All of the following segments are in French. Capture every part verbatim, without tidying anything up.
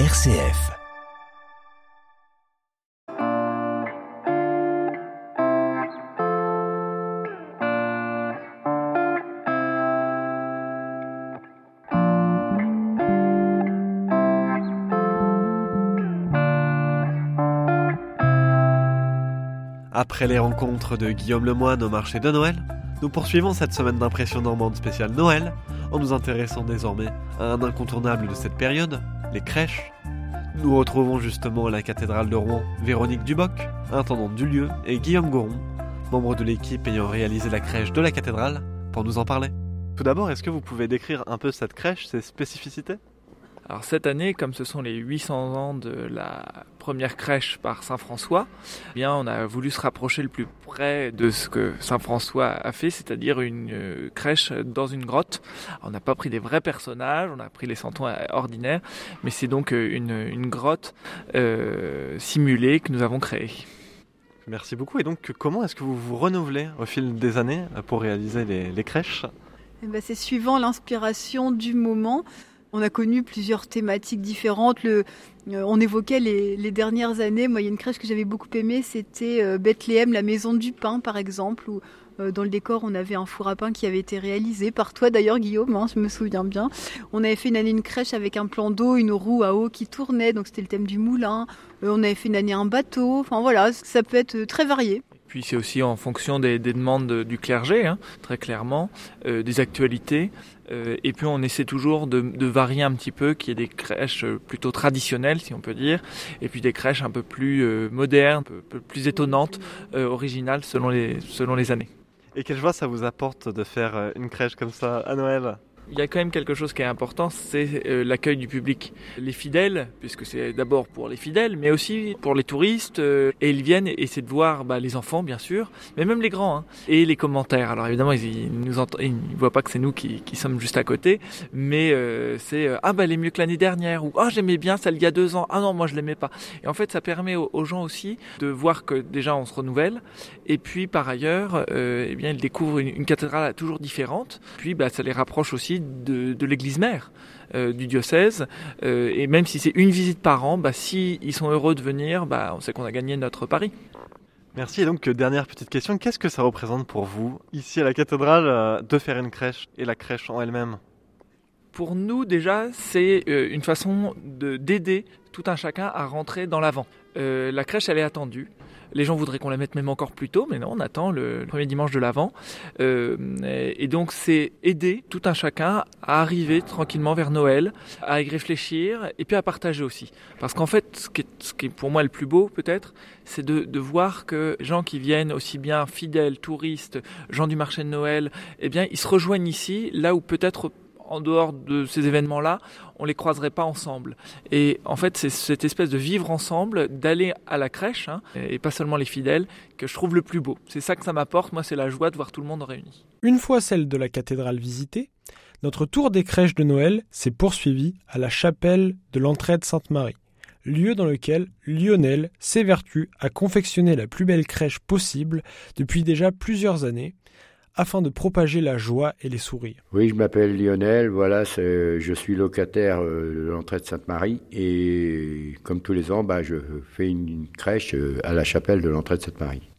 R C F. Après les rencontres de Guillaume Lemoine au marché de Noël, nous poursuivons cette semaine d'impression normande spéciale Noël en nous intéressant désormais à un incontournable de cette période, les crèches. Nous retrouvons justement à la cathédrale de Rouen Véronique Duboc, intendante du lieu, et Guillaume Goron, membre de l'équipe ayant réalisé la crèche de la cathédrale, pour nous en parler. Tout d'abord, est-ce que vous pouvez décrire un peu cette crèche, ses spécificités ? Alors cette année, comme ce sont les huit cents ans de la première crèche par Saint-François, eh bien on a voulu se rapprocher le plus près de ce que Saint-François a fait, c'est-à-dire une crèche dans une grotte. Alors on n'a pas pris des vrais personnages, on a pris les santons ordinaires, mais c'est donc une, une grotte euh, simulée que nous avons créée. Merci beaucoup. Et donc comment est-ce que vous vous renouvelez au fil des années pour réaliser les, les crèches ? Eh bien, c'est suivant l'inspiration du moment. On a connu plusieurs thématiques différentes. Le, euh, on évoquait les, les dernières années. Moi, il y a une crèche que j'avais beaucoup aimée, c'était euh, Bethléem, la maison du pain, par exemple, où euh, dans le décor, on avait un four à pain qui avait été réalisé par toi, d'ailleurs, Guillaume, hein, je me souviens bien. On avait fait une année une crèche avec un plan d'eau, une roue à eau qui tournait, donc c'était le thème du moulin. Euh, on avait fait une année un bateau. Enfin voilà, ça peut être très varié. Puis c'est aussi en fonction des, des demandes du clergé, hein, très clairement, euh, des actualités. Euh, et puis on essaie toujours de, de varier un petit peu, qu'il y ait des crèches plutôt traditionnelles, si on peut dire, et puis des crèches un peu plus euh, modernes, un peu plus étonnantes, euh, originales selon les, selon les années. Et quelle joie ça vous apporte de faire une crèche comme ça à Noël ? Il y a quand même quelque chose qui est important, c'est l'accueil du public. Les fidèles, puisque c'est d'abord pour les fidèles, mais aussi pour les touristes. Et ils viennent et c'est de voir bah, les enfants, bien sûr, mais même les grands. Hein, et les commentaires. Alors évidemment, ils ne ent- voient pas que c'est nous qui, qui sommes juste à côté, mais euh, c'est « Ah, bah, elle est mieux que l'année dernière » ou « Ah, oh, j'aimais bien celle il y a deux ans. Ah non, moi, je ne l'aimais pas. » Et en fait, ça permet aux, aux gens aussi de voir que déjà, on se renouvelle. Et puis, par ailleurs, euh, eh bien, ils découvrent une, une cathédrale toujours différente. Puis, bah, ça les rapproche aussi de, de l'église mère euh, du diocèse euh, et même si c'est une visite par an, bah, si ils sont heureux de venir, bah, on sait qu'on a gagné notre pari. Merci. Et donc dernière petite question, qu'est-ce que ça représente pour vous ici à la cathédrale euh, de faire une crèche et la crèche en elle-même ? Pour nous déjà, c'est euh, une façon de, d'aider tout un chacun à rentrer dans l'avant. Euh, la crèche, elle est attendue. Les gens voudraient qu'on la mette même encore plus tôt, mais non, on attend le, le premier dimanche de l'Avent. Euh, et, et donc, c'est aider tout un chacun à arriver tranquillement vers Noël, à y réfléchir et puis à partager aussi. Parce qu'en fait, ce qui est, ce qui est pour moi le plus beau peut-être, c'est de, de voir que les gens qui viennent aussi bien fidèles, touristes, gens du marché de Noël, eh bien, ils se rejoignent ici, là où peut-être en dehors de ces événements-là, on les croiserait pas ensemble. Et en fait, c'est cette espèce de vivre ensemble, d'aller à la crèche, hein, et pas seulement les fidèles, que je trouve le plus beau. C'est ça que ça m'apporte, moi, c'est la joie de voir tout le monde réuni. Une fois celle de la cathédrale visitée, notre tour des crèches de Noël s'est poursuivi à la chapelle de l'Entraide Sainte-Marie, lieu dans lequel Lionel s'évertue à confectionner la plus belle crèche possible depuis déjà plusieurs années, afin de propager la joie et les sourires. Oui, je m'appelle Lionel, voilà, c'est, je suis locataire de l'Entraide Sainte-Marie et comme tous les ans, bah, je fais une, une crèche à la chapelle de l'Entraide Sainte-Marie.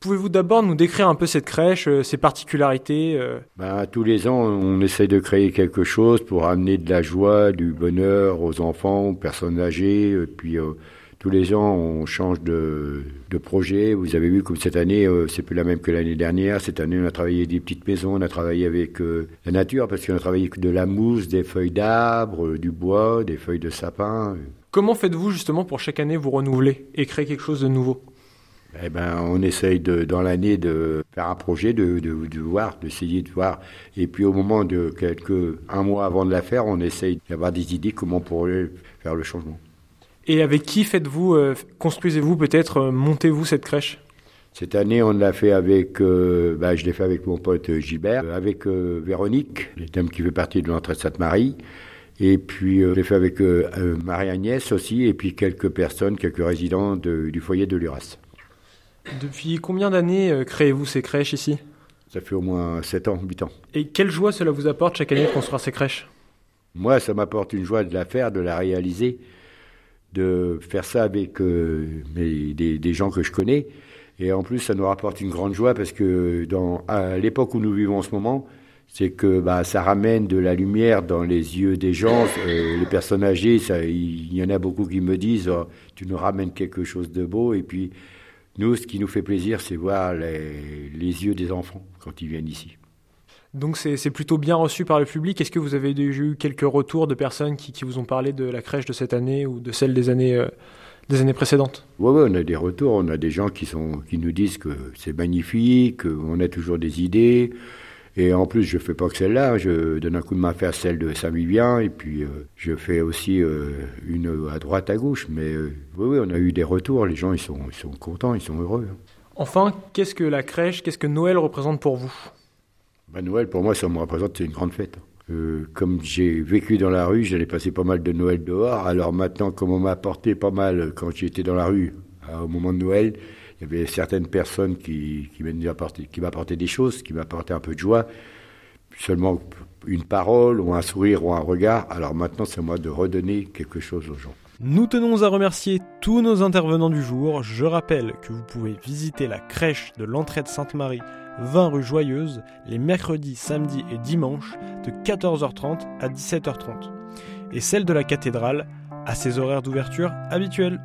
Pouvez-vous d'abord nous décrire un peu cette crèche, ses particularités ? bah, Tous les ans, on essaie de créer quelque chose pour amener de la joie, du bonheur aux enfants, aux personnes âgées, et puis... Euh, Tous les ans, on change de, de projet. Vous avez vu, comme cette année, euh, c'est plus la même que l'année dernière. Cette année, on a travaillé des petites maisons, on a travaillé avec euh, la nature, parce qu'on a travaillé avec de la mousse, des feuilles d'arbres, euh, du bois, des feuilles de sapin. Comment faites-vous justement pour chaque année vous renouveler et créer quelque chose de nouveau ? Eh ben, on essaye de, dans l'année de faire un projet, de, de, de voir, d'essayer de voir. Et puis au moment de quelques, un mois avant de la faire, on essaye d'avoir des idées comment on pourrait faire le changement. Et avec qui faites-vous, euh, construisez-vous peut-être, euh, montez-vous cette crèche ? Cette année, on l'a fait avec, euh, bah, je l'ai fait avec mon pote Gilbert, euh, avec euh, Véronique, la dame qui fait partie de l'Entraide Sainte-Marie, et puis euh, je l'ai fait avec euh, euh, Marie-Agnès aussi, et puis quelques personnes, quelques résidents de, du foyer de Luras. Depuis combien d'années euh, créez-vous ces crèches ici ? Ça fait au moins sept ans, huit ans. Et quelle joie cela vous apporte chaque année de construire ces crèches ? Moi, ça m'apporte une joie de la faire, de la réaliser, de faire ça avec euh, mes, des, des gens que je connais. Et en plus, ça nous rapporte une grande joie parce que dans, à l'époque où nous vivons en ce moment, c'est que bah, ça ramène de la lumière dans les yeux des gens. Euh, les personnes âgées, il y, y en a beaucoup qui me disent oh, « tu nous ramènes quelque chose de beau ». Et puis, nous, ce qui nous fait plaisir, c'est voir les, les yeux des enfants quand ils viennent ici. Donc c'est, c'est plutôt bien reçu par le public. Est-ce que vous avez déjà eu quelques retours de personnes qui, qui vous ont parlé de la crèche de cette année ou de celle des années, euh, des années précédentes ? Oui, ouais, on a des retours. On a des gens qui, sont, qui nous disent que c'est magnifique, qu'on a toujours des idées. Et en plus, je ne fais pas que celle-là. Je donne un coup de main à faire celle de Saint-Vivien. Et puis, euh, je fais aussi euh, une à droite, à gauche. Mais euh, oui, ouais, on a eu des retours. Les gens, ils sont, ils sont contents, ils sont heureux. Enfin, qu'est-ce que la crèche, qu'est-ce que Noël représente pour vous ? Ben Noël, pour moi, ça me représente, c'est une grande fête. Euh, comme j'ai vécu dans la rue, j'allais passer pas mal de Noël dehors. Alors maintenant, comme on m'a apporté pas mal quand j'étais dans la rue, hein, au moment de Noël, il y avait certaines personnes qui, qui, qui m'apportaient des choses, qui m'apportaient un peu de joie. Seulement une parole, ou un sourire, ou un regard. Alors maintenant, c'est à moi de redonner quelque chose aux gens. Nous tenons à remercier tous nos intervenants du jour. Je rappelle que vous pouvez visiter la crèche de l'Entraide Sainte-Marie, vingt rue Joyeuse, les mercredis, samedis et dimanches de quatorze heures trente à dix-sept heures trente. Et celle de la cathédrale à ses horaires d'ouverture habituels.